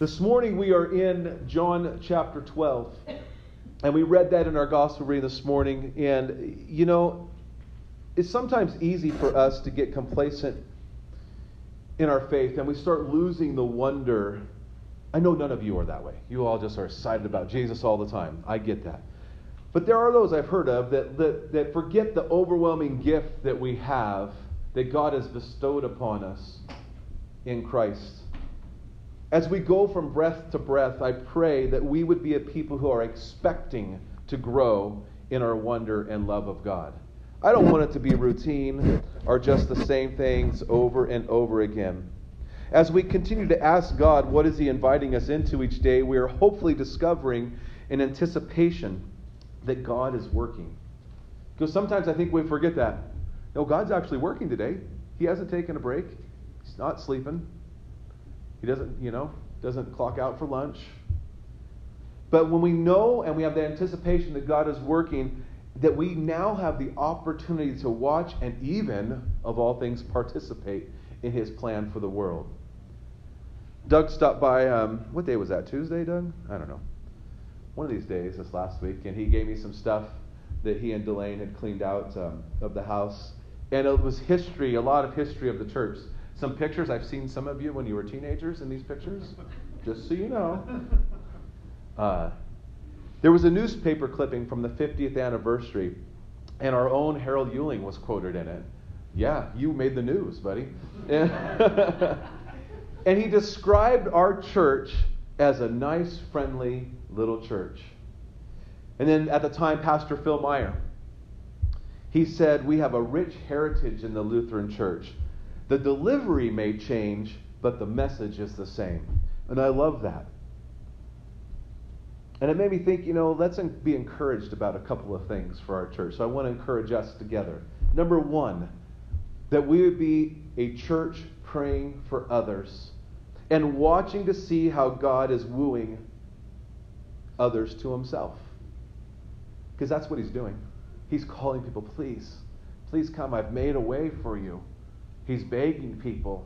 This morning we are in John chapter 12, and we read that in our gospel reading this morning. And, you know, it's sometimes easy for us to get complacent in our faith, and we start losing the wonder. I know none of you are that way. You all just are excited about Jesus all the time. I get that. But there are those I've heard of that forget the overwhelming gift that we have, that God has bestowed upon us in Christ. As we go from breath to breath, I pray that we would be a people who are expecting to grow in our wonder and love of God. I don't want it to be routine or just the same things over and over again. As we continue to ask God, what is He inviting us into each day, we are hopefully discovering an anticipation that God is working. Because sometimes I think we forget that. No, God's actually working today. He hasn't taken a break. He's not sleeping. He doesn't clock out for lunch. But when we know and we have the anticipation that God is working, that we now have the opportunity to watch and even, of all things, participate in His plan for the world. Doug stopped by, what day was that, Tuesday, Doug? I don't know. One of these days, this last week, and he gave me some stuff that he and Delane had cleaned out of the house. And it was history, a lot of history of the church. Some pictures, I've seen some of you when you were teenagers in these pictures, just so you know. There was a newspaper clipping from the 50th anniversary, and our own Harold Ewing was quoted in it. Yeah, you made the news, buddy. And he described our church as a nice, friendly little church. And then at the time, Pastor Phil Meyer, he said, "We have a rich heritage in the Lutheran church. The delivery may change, but the message is the same." And I love that. And it made me think, you know, let's be encouraged about a couple of things for our church. So I want to encourage us together. Number one, that we would be a church praying for others and watching to see how God is wooing others to Himself. Because that's what He's doing. He's calling people, please, please come. I've made a way for you. He's begging people.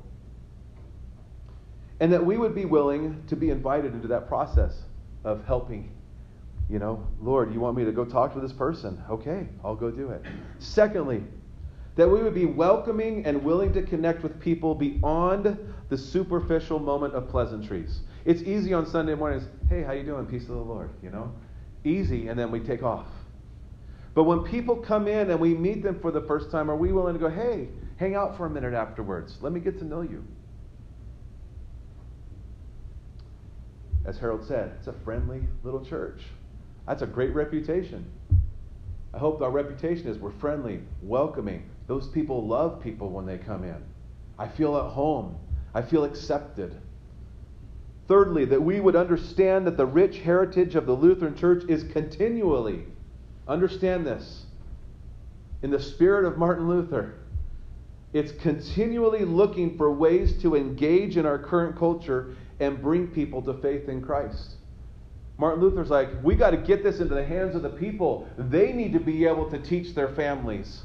And that we would be willing to be invited into that process of helping. You know, Lord, you want me to go talk to this person? Okay, I'll go do it. Secondly, that we would be welcoming and willing to connect with people beyond the superficial moment of pleasantries. It's easy on Sunday mornings, hey, how you doing? Peace of the Lord, you know? Easy, and then we take off. But when people come in and we meet them for the first time, are we willing to go, hey, hang out for a minute afterwards. Let me get to know you. As Harold said, it's a friendly little church. That's a great reputation. I hope our reputation is we're friendly, welcoming. Those people love people when they come in. I feel at home. I feel accepted. Thirdly, that we would understand that the rich heritage of the Lutheran Church is continually, understand this, in the spirit of Martin Luther, it's continually looking for ways to engage in our current culture and bring people to faith in Christ. Martin Luther's like, we got to get this into the hands of the people. They need to be able to teach their families.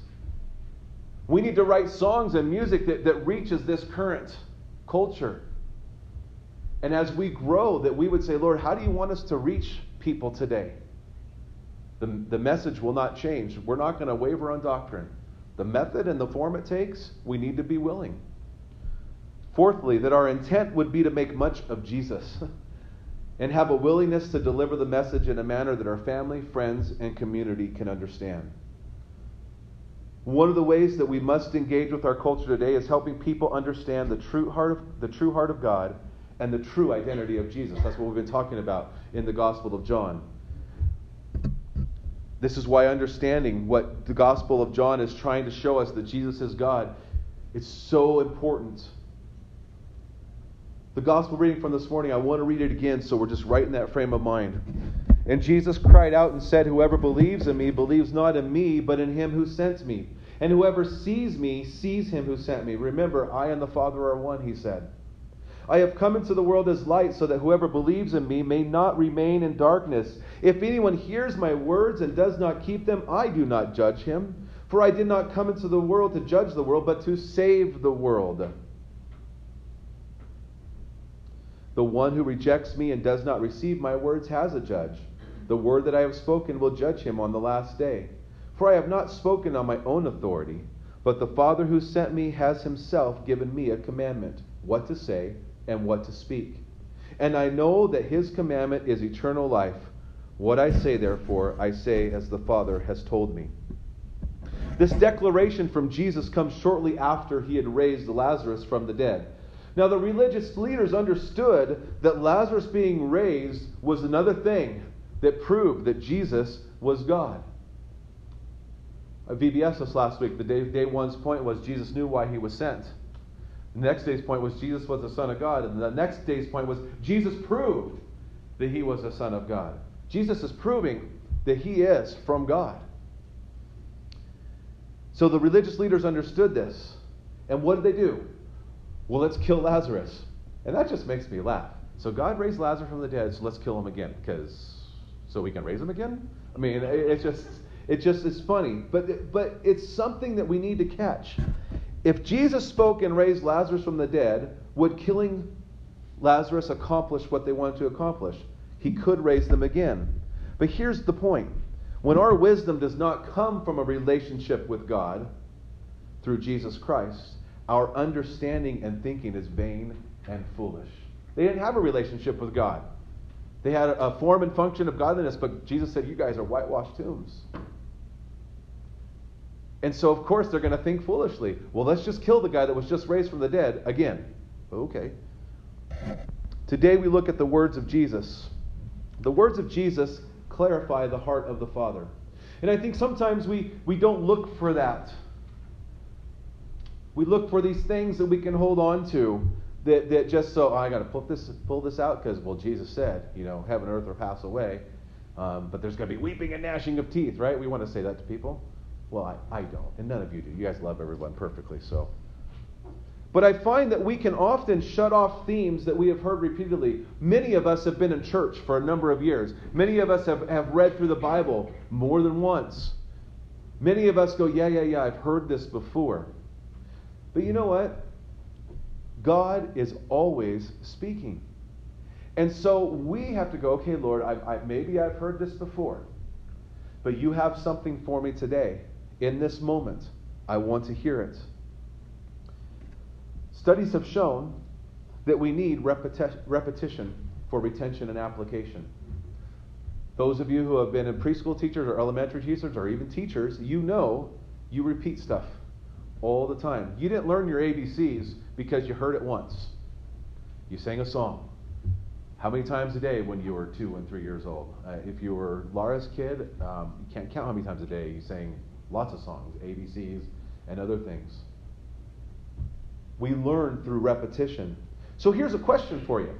We need to write songs and music that reaches this current culture. And as we grow, that we would say, Lord, how do you want us to reach people today? The message will not change. We're not going to waver on doctrine. The method and the form it takes, we need to be willing. Fourthly, that our intent would be to make much of Jesus and have a willingness to deliver the message in a manner that our family, friends, and community can understand. One of the ways that we must engage with our culture today is helping people understand the true heart of God and the true identity of Jesus. That's what we've been talking about in the Gospel of John. This is why understanding what the Gospel of John is trying to show us, that Jesus is God, it's so important. The Gospel reading from this morning, I want to read it again, so we're just right in that frame of mind. "And Jesus cried out and said, 'Whoever believes in me believes not in me, but in him who sent me. And whoever sees me sees him who sent me. Remember, I and the Father are one,' he said. 'I have come into the world as light, so that whoever believes in me may not remain in darkness. If anyone hears my words and does not keep them, I do not judge him. For I did not come into the world to judge the world, but to save the world.'" The one who rejects me and does not receive my words has a judge. The word that I have spoken will judge him on the last day. For I have not spoken on my own authority, but the Father who sent me has himself given me a commandment, what to say and what to speak. And I know that his commandment is eternal life. What I say, therefore, I say as the Father has told me." This declaration from Jesus comes shortly after he had raised Lazarus from the dead. Now, the religious leaders understood that Lazarus being raised was another thing that proved that Jesus was God. VBS us last week, the day one's point was Jesus knew why he was sent. The next day's point was Jesus was the Son of God. And the next day's point was Jesus proved that he was the Son of God. Jesus is proving that he is from God. So the religious leaders understood this. And what did they do? Well, let's kill Lazarus. And that just makes me laugh. So God raised Lazarus from the dead, so let's kill him again. So we can raise him again? I mean, it just is funny. But it's something that we need to catch. If Jesus spoke and raised Lazarus from the dead, would killing Lazarus accomplish what they wanted to accomplish? He could raise them again. But here's the point. When our wisdom does not come from a relationship with God through Jesus Christ, our understanding and thinking is vain and foolish. They didn't have a relationship with God. They had a form and function of godliness, but Jesus said, "You guys are whitewashed tombs." And so, of course, they're going to think foolishly. Well, let's just kill the guy that was just raised from the dead again. Okay. Today we look at the words of Jesus. The words of Jesus clarify the heart of the Father. And I think sometimes we don't look for that. We look for these things that we can hold on to that just so, I got to pull this out because, well, Jesus said, heaven and earth will pass away. But there's going to be weeping and gnashing of teeth, right? We want to say that to people. Well, I don't, and none of you do. You guys love everyone perfectly, so. But I find that we can often shut off themes that we have heard repeatedly. Many of us have been in church for a number of years. Many of us have read through the Bible more than once. Many of us go, yeah, I've heard this before. But you know what? God is always speaking. And so we have to go, okay, Lord, maybe I've heard this before. But you have something for me today. In this moment, I want to hear it. Studies have shown that we need repetition for retention and application. Those of you who have been in preschool teachers or elementary teachers or even teachers, you repeat stuff all the time. You didn't learn your ABCs because you heard it once. You sang a song. How many times a day when you were 2 and 3 years old? If you were Laura's kid, you can't count how many times a day you sang lots of songs, ABCs, and other things. We learn through repetition. So here's a question for you.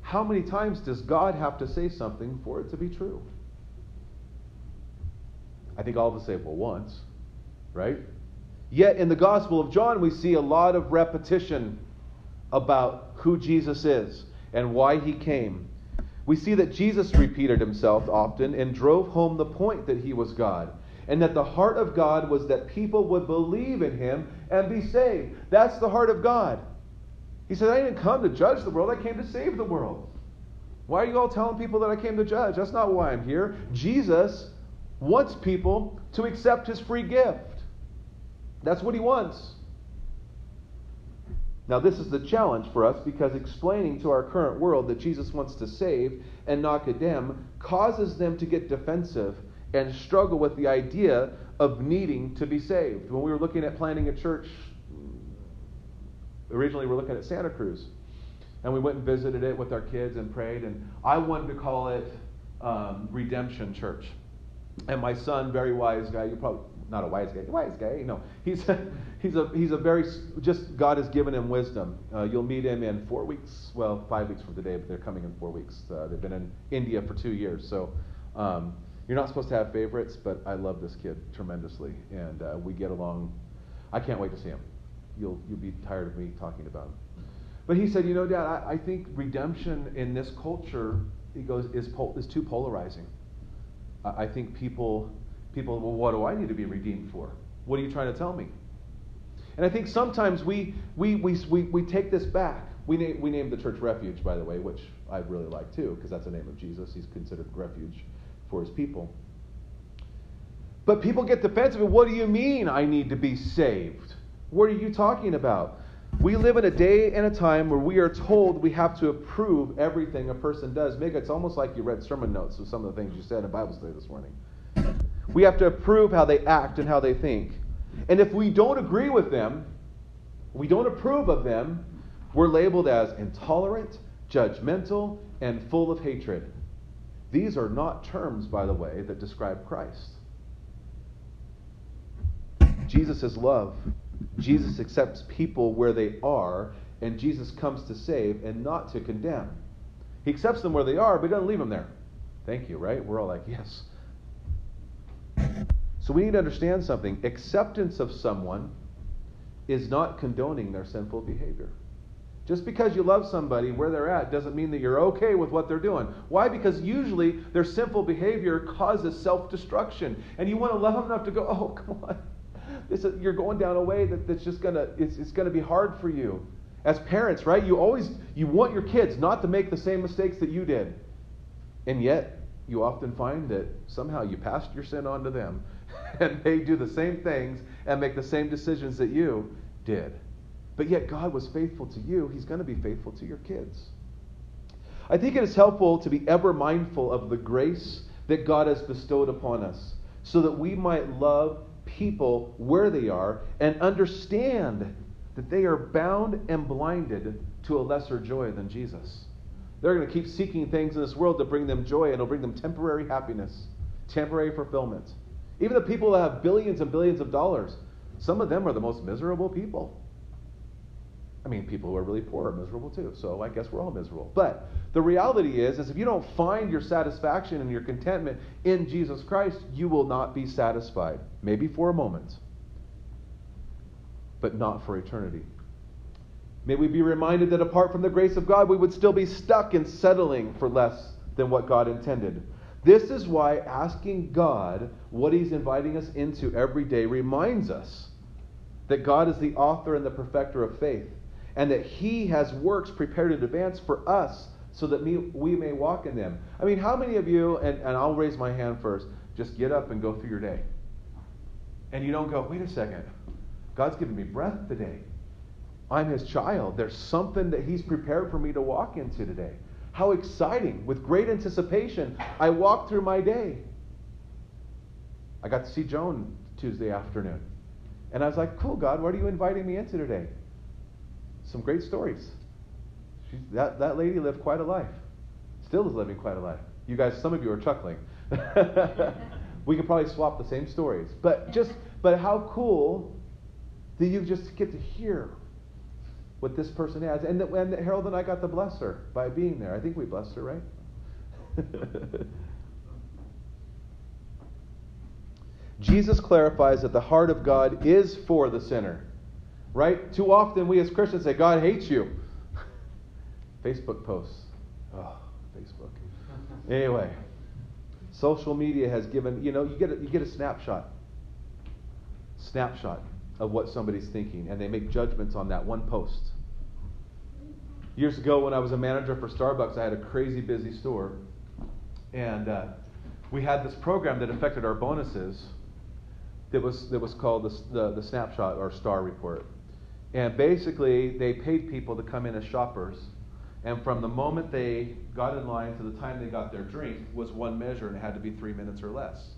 How many times does God have to say something for it to be true? I think all of us say, well, once, right? Yet in the Gospel of John, we see a lot of repetition about who Jesus is and why he came. We see that Jesus repeated himself often and drove home the point that he was God, and that the heart of God was that people would believe in him and be saved. That's the heart of God. He said, I didn't come to judge the world, I came to save the world. Why are you all telling people that I came to judge? That's not why I'm here. Jesus wants people to accept his free gift. That's what he wants. Now, this is the challenge for us, because explaining to our current world that Jesus wants to save and not condemn causes them to get defensive and struggle with the idea of needing to be saved. When we were looking at planning a church, originally we were looking at Santa Cruz. And we went and visited it with our kids and prayed. And I wanted to call it Redemption Church. And my son, very wise guy, you probably... Not a wise guy, he's a very, just God has given him wisdom. You'll meet him in 4 weeks, well, 5 weeks from today, but they're coming in 4 weeks. They've been in India for 2 years, so you're not supposed to have favorites, but I love this kid tremendously, and we get along. I can't wait to see him. You'll be tired of me talking about him. But he said, Dad, I think redemption in this culture, he goes, is too polarizing. I think people, well, what do I need to be redeemed for? What are you trying to tell me? And I think sometimes we take this back. We named the church Refuge, by the way, which I really like too, because that's the name of Jesus. He's considered refuge for his people. But people get defensive. What do you mean I need to be saved? What are you talking about? We live in a day and a time where we are told we have to approve everything a person does. Mick, it's almost like you read sermon notes of some of the things you said in Bible study this morning. We have to approve how they act and how they think. And if we don't agree with them, we don't approve of them, we're labeled as intolerant, judgmental, and full of hatred. These are not terms, by the way, that describe Christ. Jesus is love. Jesus accepts people where they are, and Jesus comes to save and not to condemn. He accepts them where they are, but he doesn't leave them there. Thank you, right? We're all like, yes. So we need to understand something. Acceptance of someone is not condoning their sinful behavior. Just because you love somebody where they're at doesn't mean that you're okay with what they're doing. Why? Because usually their sinful behavior causes self-destruction. And you want to love them enough to go, oh, come on. You're going down a way that's just going to, it's going to be hard for you. As parents, right? You want your kids not to make the same mistakes that you did. And yet, you often find that somehow you passed your sin on to them. And they do the same things and make the same decisions that you did. But yet God was faithful to you. He's going to be faithful to your kids. I think it is helpful to be ever mindful of the grace that God has bestowed upon us so that we might love people where they are and understand that they are bound and blinded to a lesser joy than Jesus. They're going to keep seeking things in this world to bring them joy, and it'll bring them temporary happiness, temporary fulfillment. Even the people that have billions and billions of dollars, some of them are the most miserable people. I mean, people who are really poor are miserable too, so I guess we're all miserable. But the reality is if you don't find your satisfaction and your contentment in Jesus Christ, you will not be satisfied. Maybe for a moment, but not for eternity. May we be reminded that apart from the grace of God, we would still be stuck in settling for less than what God intended. This is why asking God what he's inviting us into every day reminds us that God is the author and the perfecter of faith, and that he has works prepared in advance for us so that we may walk in them. I mean, how many of you, and I'll raise my hand first, just get up and go through your day? And you don't go, wait a second, God's given me breath today. I'm his child. There's something that he's prepared for me to walk into today. How exciting. With great anticipation, I walk through my day. I got to see Joan Tuesday afternoon. And I was like, cool, God, what are you inviting me into today? Some great stories. That lady lived quite a life. Still is living quite a life. You guys, some of you are chuckling. We could probably swap the same stories. But how cool that you just get to hear what this person has. And Harold and I got to bless her by being there. I think we blessed her, right? Jesus clarifies that the heart of God is for the sinner. Right? Too often we as Christians say, God hates you. Facebook posts. Oh, Facebook. Anyway, social media has given, you get a snapshot of what somebody's thinking, and they make judgments on that one post. Years ago when I was a manager for Starbucks, I had a crazy busy store, and we had this program that affected our bonuses that was called the snapshot or star report. And basically, they paid people to come in as shoppers, and from the moment they got in line to the time they got their drink was one measure, and it had to be 3 minutes or less.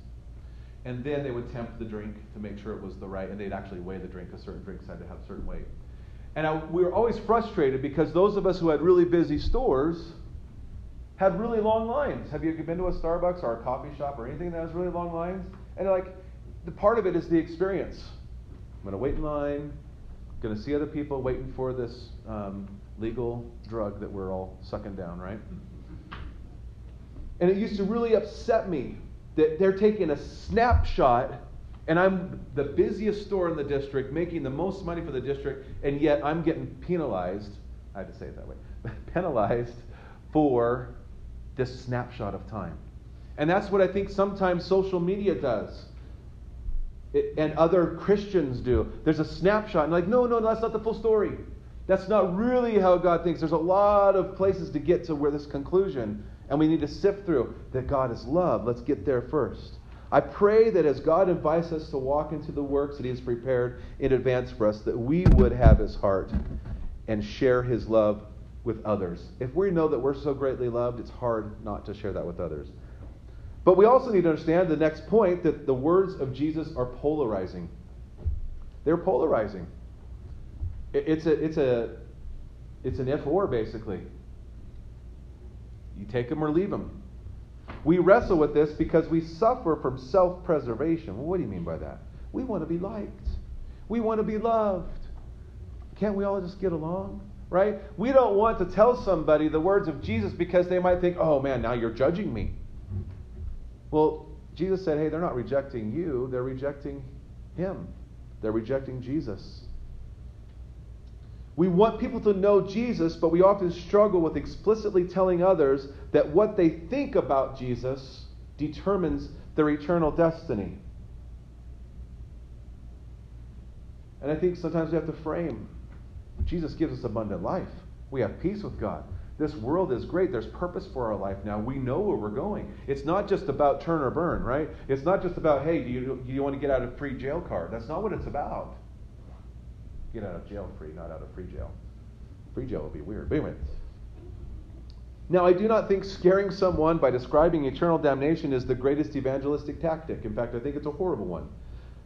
And then they would temp the drink to make sure it was the right, and they'd actually weigh the drink, because certain drinks had to have a certain weight. And we were always frustrated because those of us who had really busy stores had really long lines. Have you been to a Starbucks or a coffee shop or anything that has really long lines? And like, the part of it is the experience. I'm going to wait in line, going to see other people waiting for this legal drug that we're all sucking down, right? And it used to really upset me that they're taking a snapshot, and I'm the busiest store in the district, making the most money for the district, and yet I'm getting penalized. I had to say it that way. Penalized for this snapshot of time. And that's what I think sometimes social media does. And other Christians do. There's a snapshot, and like, no, that's not the full story. That's not really how God thinks. There's a lot of places to get to where this conclusion, and we need to sift through that God is love. Let's get there first. I pray that as God invites us to walk into the works that he has prepared in advance for us, that we would have his heart and share his love with others. If we know that we're so greatly loved, it's hard not to share that with others. But we also need to understand the next point, that the words of Jesus are polarizing. They're polarizing. It's an if-or, basically. You take them or leave them. We wrestle with this because we suffer from self-preservation. Well, what do you mean by that? We want to be liked. We want to be loved. Can't we all just get along? Right? We don't want to tell somebody the words of Jesus because they might think, oh man, now you're judging me. Well, Jesus said, hey, they're not rejecting you. They're rejecting him. They're rejecting Jesus. We want people to know Jesus, but we often struggle with explicitly telling others that what they think about Jesus determines their eternal destiny. And I think sometimes we have to frame, Jesus gives us abundant life. We have peace with God. This world is great. There's purpose for our life now. We know where we're going. It's not just about turn or burn, right? It's not just about, hey, do you want to get out of free jail card? That's not what it's about. Get out of jail free, not out of free jail. Free jail would be weird. But anyway. Now, I do not think scaring someone by describing eternal damnation is the greatest evangelistic tactic. In fact, I think it's a horrible one.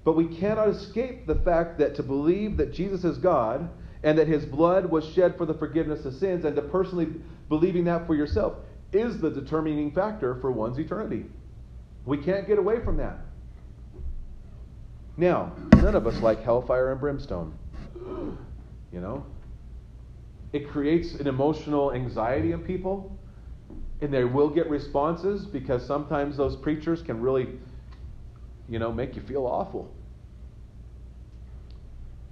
But we cannot escape the fact that to believe that Jesus is God and that his blood was shed for the forgiveness of sins, and to personally believing that for yourself, is the determining factor for one's eternity. We can't get away from that. Now, none of us like hellfire and brimstone. You know, it creates an emotional anxiety in people, and they will get responses because sometimes those preachers can really, you know, make you feel awful.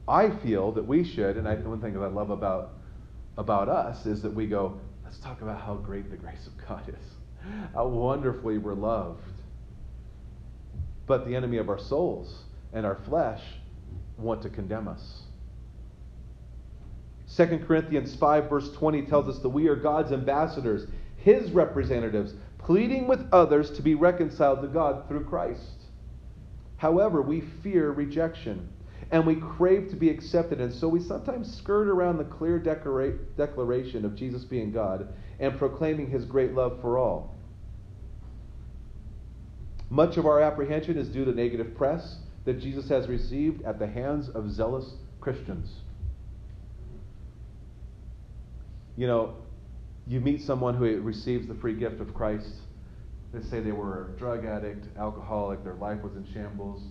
I feel that we should, and one thing that I love about us is that we go, let's talk about how great the grace of God is, how wonderfully we're loved. But the enemy of our souls and our flesh want to condemn us. 2 Corinthians 5 verse 20 tells us that we are God's ambassadors, his representatives, pleading with others to be reconciled to God through Christ. However, we fear rejection, and we crave to be accepted, and so we sometimes skirt around the clear declaration of Jesus being God and proclaiming his great love for all. Much of our apprehension is due to negative press that Jesus has received at the hands of zealous Christians. You know, you meet someone who receives the free gift of Christ. They say they were a drug addict, alcoholic, their life was in shambles.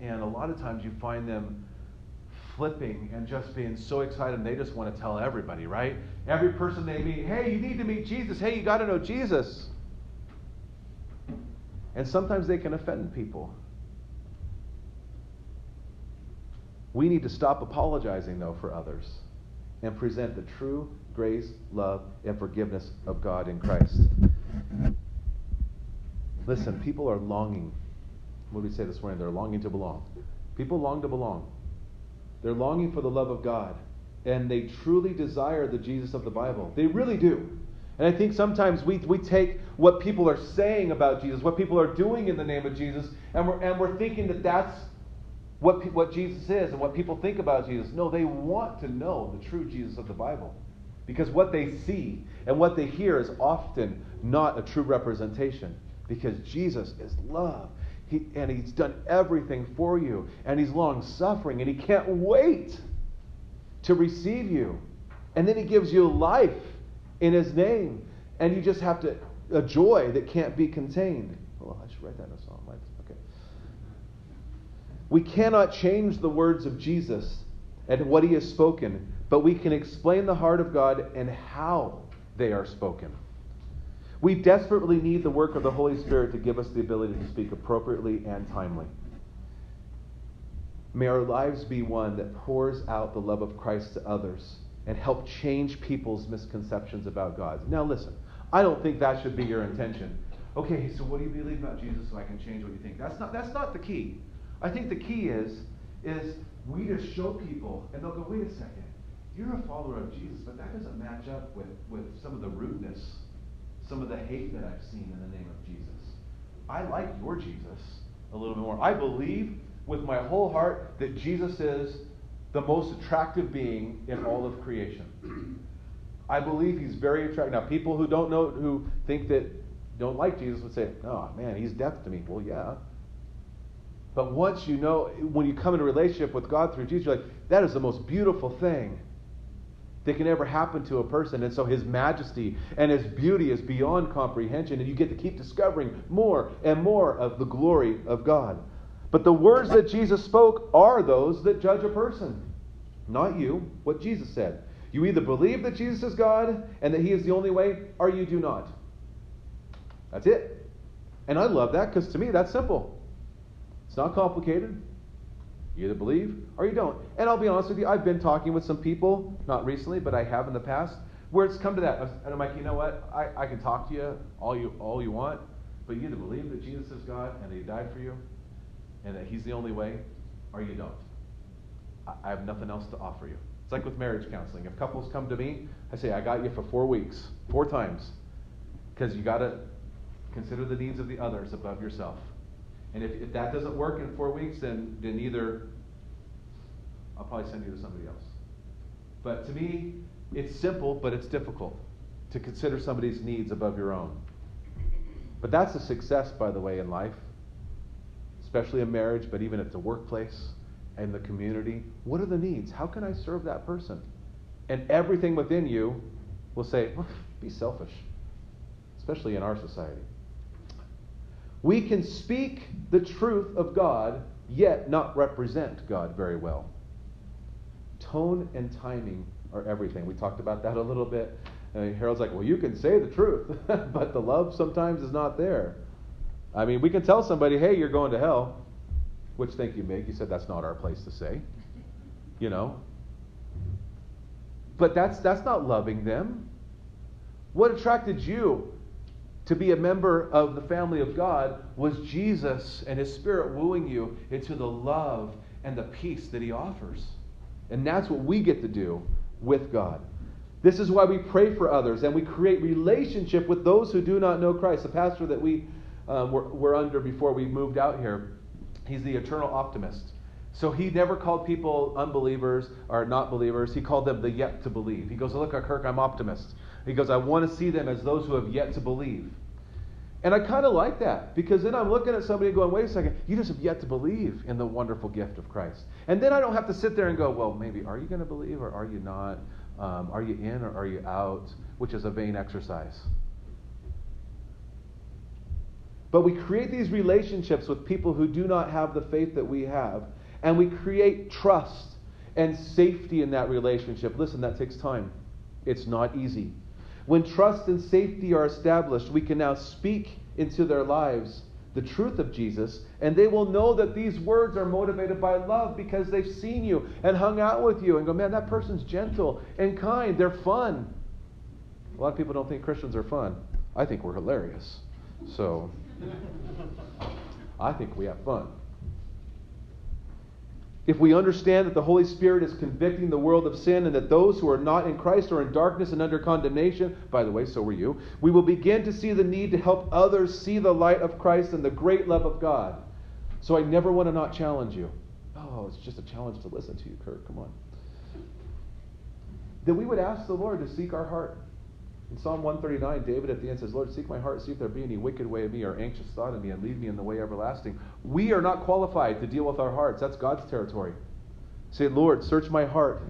And a lot of times you find them flipping and just being so excited, and they just want to tell everybody, right? Every person they meet, hey, you need to meet Jesus. Hey, you got to know Jesus. And sometimes they can offend people. We need to stop apologizing, though, for others and present the true grace, love, and forgiveness of God in Christ. Listen, people are longing. What did we say this morning? They're longing to belong. People long to belong. They're longing for the love of God. And they truly desire the Jesus of the Bible. They really do. And I think sometimes we take what people are saying about Jesus, what people are doing in the name of Jesus, and we're thinking that that's what Jesus is and what people think about Jesus. No, they want to know the true Jesus of the Bible. Because what they see and what they hear is often not a true representation. Because Jesus is love. And he's done everything for you. And he's long-suffering. And he can't wait to receive you. And then he gives you life in his name. And you just have to, a joy that can't be contained. Well, I should write that in a song. Okay. We cannot change the words of Jesus and what he has spoken. But we can explain the heart of God and how they are spoken. We desperately need the work of the Holy Spirit to give us the ability to speak appropriately and timely. May our lives be one that pours out the love of Christ to others and help change people's misconceptions about God. Now listen, I don't think that should be your intention. Okay, so what do you believe about Jesus so I can change what you think? That's not the key. I think the key is we just show people and they'll go, wait a second. you're a follower of Jesus, but that doesn't match up with some of the rudeness, some of the hate that I've seen in the name of Jesus. I like your Jesus a little bit more. I believe with my whole heart that Jesus is the most attractive being in all of creation. I believe he's very attractive. Now, people who don't know, who think that don't like Jesus would say, oh, man, he's death to me. Well, yeah. But once you know, when you come into a relationship with God through Jesus, you're like, that is the most beautiful thing that can ever happen to a person. And so his majesty and his beauty is beyond comprehension, and you get to keep discovering more and more of the glory of God. But the words that Jesus spoke are those that judge a person, not you, what Jesus said. You either believe that Jesus is God and that he is the only way, or you do not. That's it. And I love that, because to me that's simple. It's not complicated. You either believe or you don't. And I'll be honest with you, I've been talking with some people, not recently, but I have in the past, where it's come to that. And I'm like, you know what? I can talk to you all you want, but you either believe that Jesus is God and that he died for you and that he's the only way, or you don't. I have nothing else to offer you. It's like with marriage counseling. If couples come to me, I say, I got you for 4 weeks, 4 times, because you got to consider the needs of the others above yourself. And if that doesn't work in 4 weeks, then either I'll probably send you to somebody else. But to me, it's simple, but it's difficult to consider somebody's needs above your own. But that's a success, by the way, in life, especially in marriage, but even at the workplace and the community. What are the needs? How can I serve that person? And everything within you will say, well, be selfish, especially in our society. We can speak the truth of God, yet not represent God very well. Tone and timing are everything. We talked about that a little bit. Harold's like, well, you can say the truth, but the love sometimes is not there. I mean, we can tell somebody, hey, you're going to hell, which, thank you, Meg, you said that's not our place to say, you know. But that's not loving them. What attracted you to be a member of the family of God was Jesus and his Spirit wooing you into the love and the peace that he offers. And that's what we get to do with God. This is why we pray for others and we create relationship with those who do not know Christ. The pastor that we were under before we moved out here, he's the eternal optimist. So he never called people unbelievers or not believers. He called them the yet to believe. He goes, look, Kirk, I'm optimist. He goes, I want to see them as those who have yet to believe. And I kind of like that, because then I'm looking at somebody going, wait a second, you just have yet to believe in the wonderful gift of Christ. And then I don't have to sit there and go, well, maybe are you going to believe or are you not? Are you in or are you out? Which is a vain exercise. But we create these relationships with people who do not have the faith that we have, and we create trust and safety in that relationship. Listen, that takes time. It's not easy. When trust and safety are established, we can now speak into their lives the truth of Jesus, and they will know that these words are motivated by love because they've seen you and hung out with you and go, man, that person's gentle and kind. They're fun. A lot of people don't think Christians are fun. I think we're hilarious. So I think we have fun. If we understand that the Holy Spirit is convicting the world of sin and that those who are not in Christ are in darkness and under condemnation, by the way, so were you, we will begin to see the need to help others see the light of Christ and the great love of God. So I never want to not challenge you. Oh, it's just a challenge to listen to you, Kirk. Come on. That we would ask the Lord to seek our heart. In Psalm 139, David at the end says, Lord, seek my heart, see if there be any wicked way in me or anxious thought in me, and lead me in the way everlasting. We are not qualified to deal with our hearts. That's God's territory. Say, Lord, search my heart.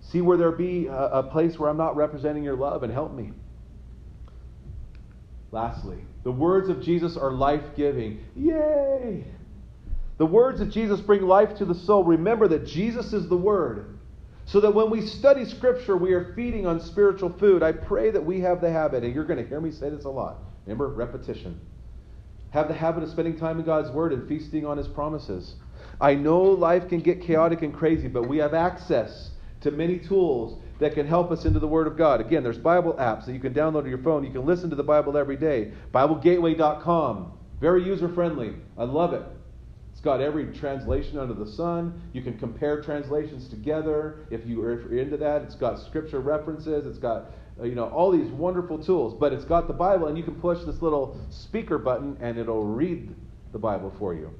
See where there be a place where I'm not representing your love, and help me. Lastly, the words of Jesus are life-giving. Yay! The words of Jesus bring life to the soul. Remember that Jesus is the Word. So that when we study Scripture, we are feeding on spiritual food. I pray that we have the habit, and you're going to hear me say this a lot. Remember, repetition. Have the habit of spending time in God's Word and feasting on His promises. I know life can get chaotic and crazy, but we have access to many tools that can help us into the Word of God. Again, there's Bible apps that you can download on your phone. You can listen to the Bible every day. BibleGateway.com. Very user-friendly. I love it. It's got every translation under the sun. You can compare translations together if you're into that. It's got scripture references. It's got all these wonderful tools. But it's got the Bible, and you can push this little speaker button, and it'll read the Bible for you.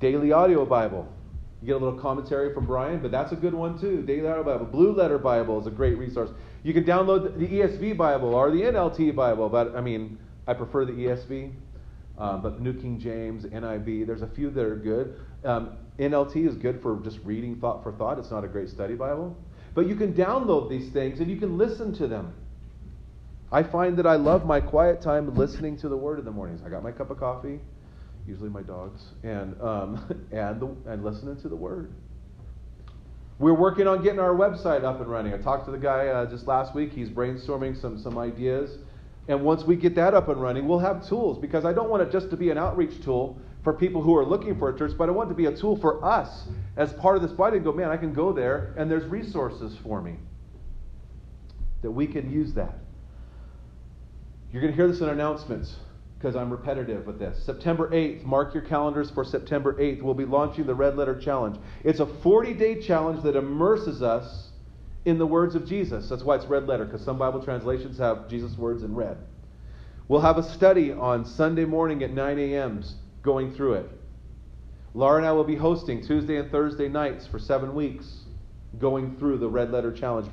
Daily Audio Bible. You get a little commentary from Brian, but that's a good one too. Daily Audio Bible. Blue Letter Bible is a great resource. You can download the ESV Bible or the NLT Bible, but I prefer the ESV. But New King James, NIV, there's a few that are good. NLT is good for just reading thought for thought. It's not a great study Bible. But you can download these things and you can listen to them. I find that I love my quiet time listening to the Word in the mornings. I got my cup of coffee, usually my dog's, and listening to the Word. We're working on getting our website up and running. I talked to the guy just last week. He's brainstorming some ideas. And once we get that up and running, we'll have tools, because I don't want it just to be an outreach tool for people who are looking for a church, but I want it to be a tool for us as part of this body and go, man, I can go there and there's resources for me that we can use that. You're going to hear this in announcements because I'm repetitive with this. September 8th, mark your calendars for September 8th. We'll be launching the Red Letter Challenge. It's a 40-day challenge that immerses us in the words of Jesus. That's why it's red letter, because some Bible translations have Jesus' words in red. We'll have a study on Sunday morning at 9 a.m. going through it. Laura and I will be hosting Tuesday and Thursday nights for 7 weeks, going through the Red Letter Challenge,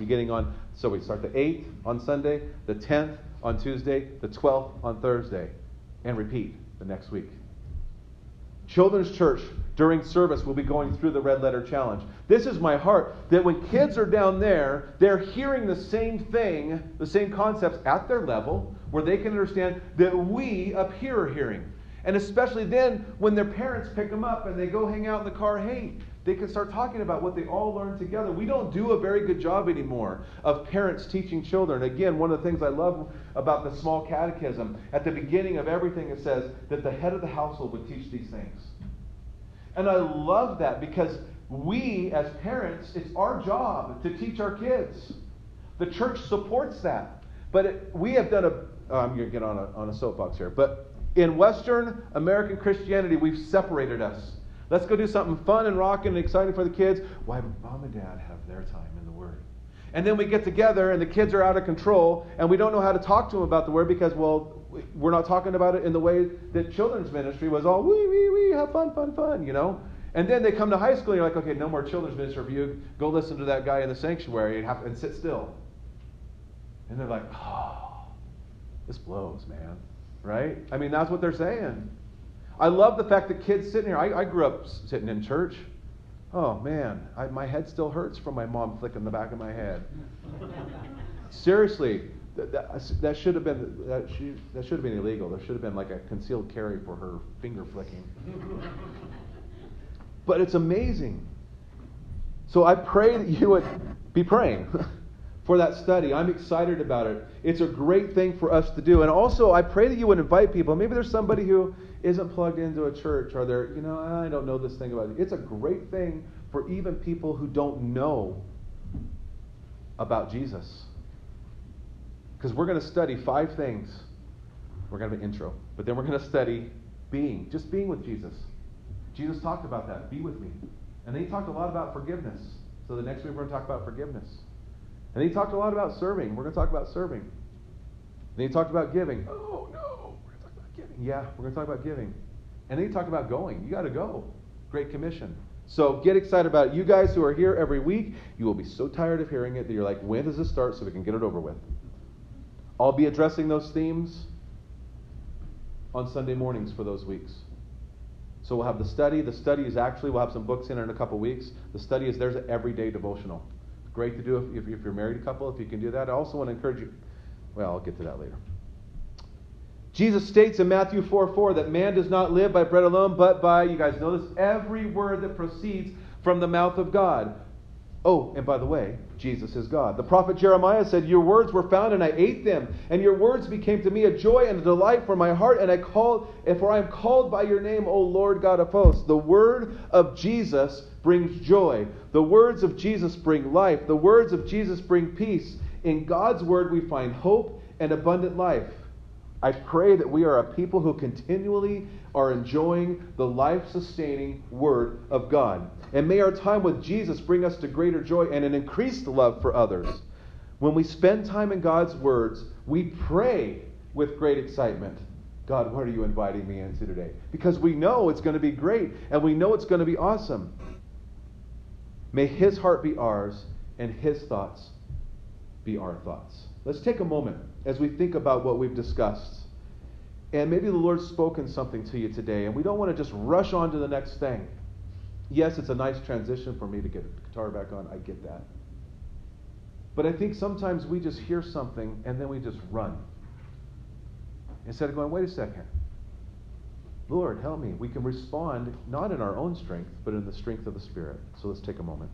so we start the 8th on Sunday, the 10th on Tuesday, the 12th on Thursday, and repeat the next week. Children's Church, during service, we'll be going through the Red Letter Challenge. This is my heart, that when kids are down there, they're hearing the same thing, the same concepts at their level, where they can understand that we up here are hearing. And especially then, when their parents pick them up and they go hang out in the car, hey, they can start talking about what they all learned together. We don't do a very good job anymore of parents teaching children. Again, one of the things I love about the small catechism, at the beginning of everything it says that the head of the household would teach these things. And I love that, because we as parents, it's our job to teach our kids. The church supports that. But we have done I'm going to get on a soapbox here, but in Western American Christianity, we've separated us. Let's go do something fun and rocking and exciting for the kids. Why mom and dad have their time in the Word. And then we get together and the kids are out of control and we don't know how to talk to them about the Word because, well, we're not talking about it in the way that children's ministry was all, wee, wee, wee, have fun, fun, fun, And then they come to high school and you're like, okay, no more children's ministry for you. Go listen to that guy in the sanctuary and sit still. And they're like, oh, this blows, man. Right? That's what they're saying. I love the fact that kids sitting here. I grew up sitting in church. Oh, man, my head still hurts from my mom flicking the back of my head. Seriously, that should have been illegal. There should have been like a concealed carry for her finger flicking. But it's amazing. So I pray that you would be praying for that study. I'm excited about it. It's a great thing for us to do. And also, I pray that you would invite people. Maybe there's somebody who isn't plugged into a church, or they're, I don't know this thing about it. It's a great thing for even people who don't know about Jesus. Because we're going to study 5 things. We're going to have an intro, but then we're going to study being with Jesus. Jesus talked about that, be with me. And then he talked a lot about forgiveness. So the next week we're going to talk about forgiveness. And he talked a lot about serving. We're going to talk about serving. And then he talked about giving. Oh, no. Yeah, we're going to talk about giving. And then you talk about going. You got to go. Great Commission. So get excited about it. You guys who are here every week, you will be so tired of hearing it that you're like, when does this start so we can get it over with? I'll be addressing those themes on Sunday mornings for those weeks. So we'll have the study. The study is we'll have some books in a couple weeks. The study is, there's an everyday devotional. Great to do if you're a married couple, if you can do that. I also want to encourage you. Well, I'll get to that later. Jesus states in Matthew 4:4 that man does not live by bread alone, but by, you guys know this, every word that proceeds from the mouth of God. Oh, and by the way, Jesus is God. The prophet Jeremiah said, your words were found and I ate them, and your words became to me a joy and a delight for my heart, for I am called by your name, O Lord God of hosts. The word of Jesus brings joy. The words of Jesus bring life. The words of Jesus bring peace. In God's word we find hope and abundant life. I pray that we are a people who continually are enjoying the life-sustaining Word of God. And may our time with Jesus bring us to greater joy and an increased love for others. When we spend time in God's words, we pray with great excitement. God, what are you inviting me into today? Because we know it's going to be great, and we know it's going to be awesome. May His heart be ours, and His thoughts be our thoughts. Let's take a moment as we think about what we've discussed. And maybe the Lord's spoken something to you today, and we don't want to just rush on to the next thing. Yes, it's a nice transition for me to get the guitar back on. I get that. But I think sometimes we just hear something, and then we just run. Instead of going, wait a second. Lord, help me. We can respond not in our own strength, but in the strength of the Spirit. So let's take a moment.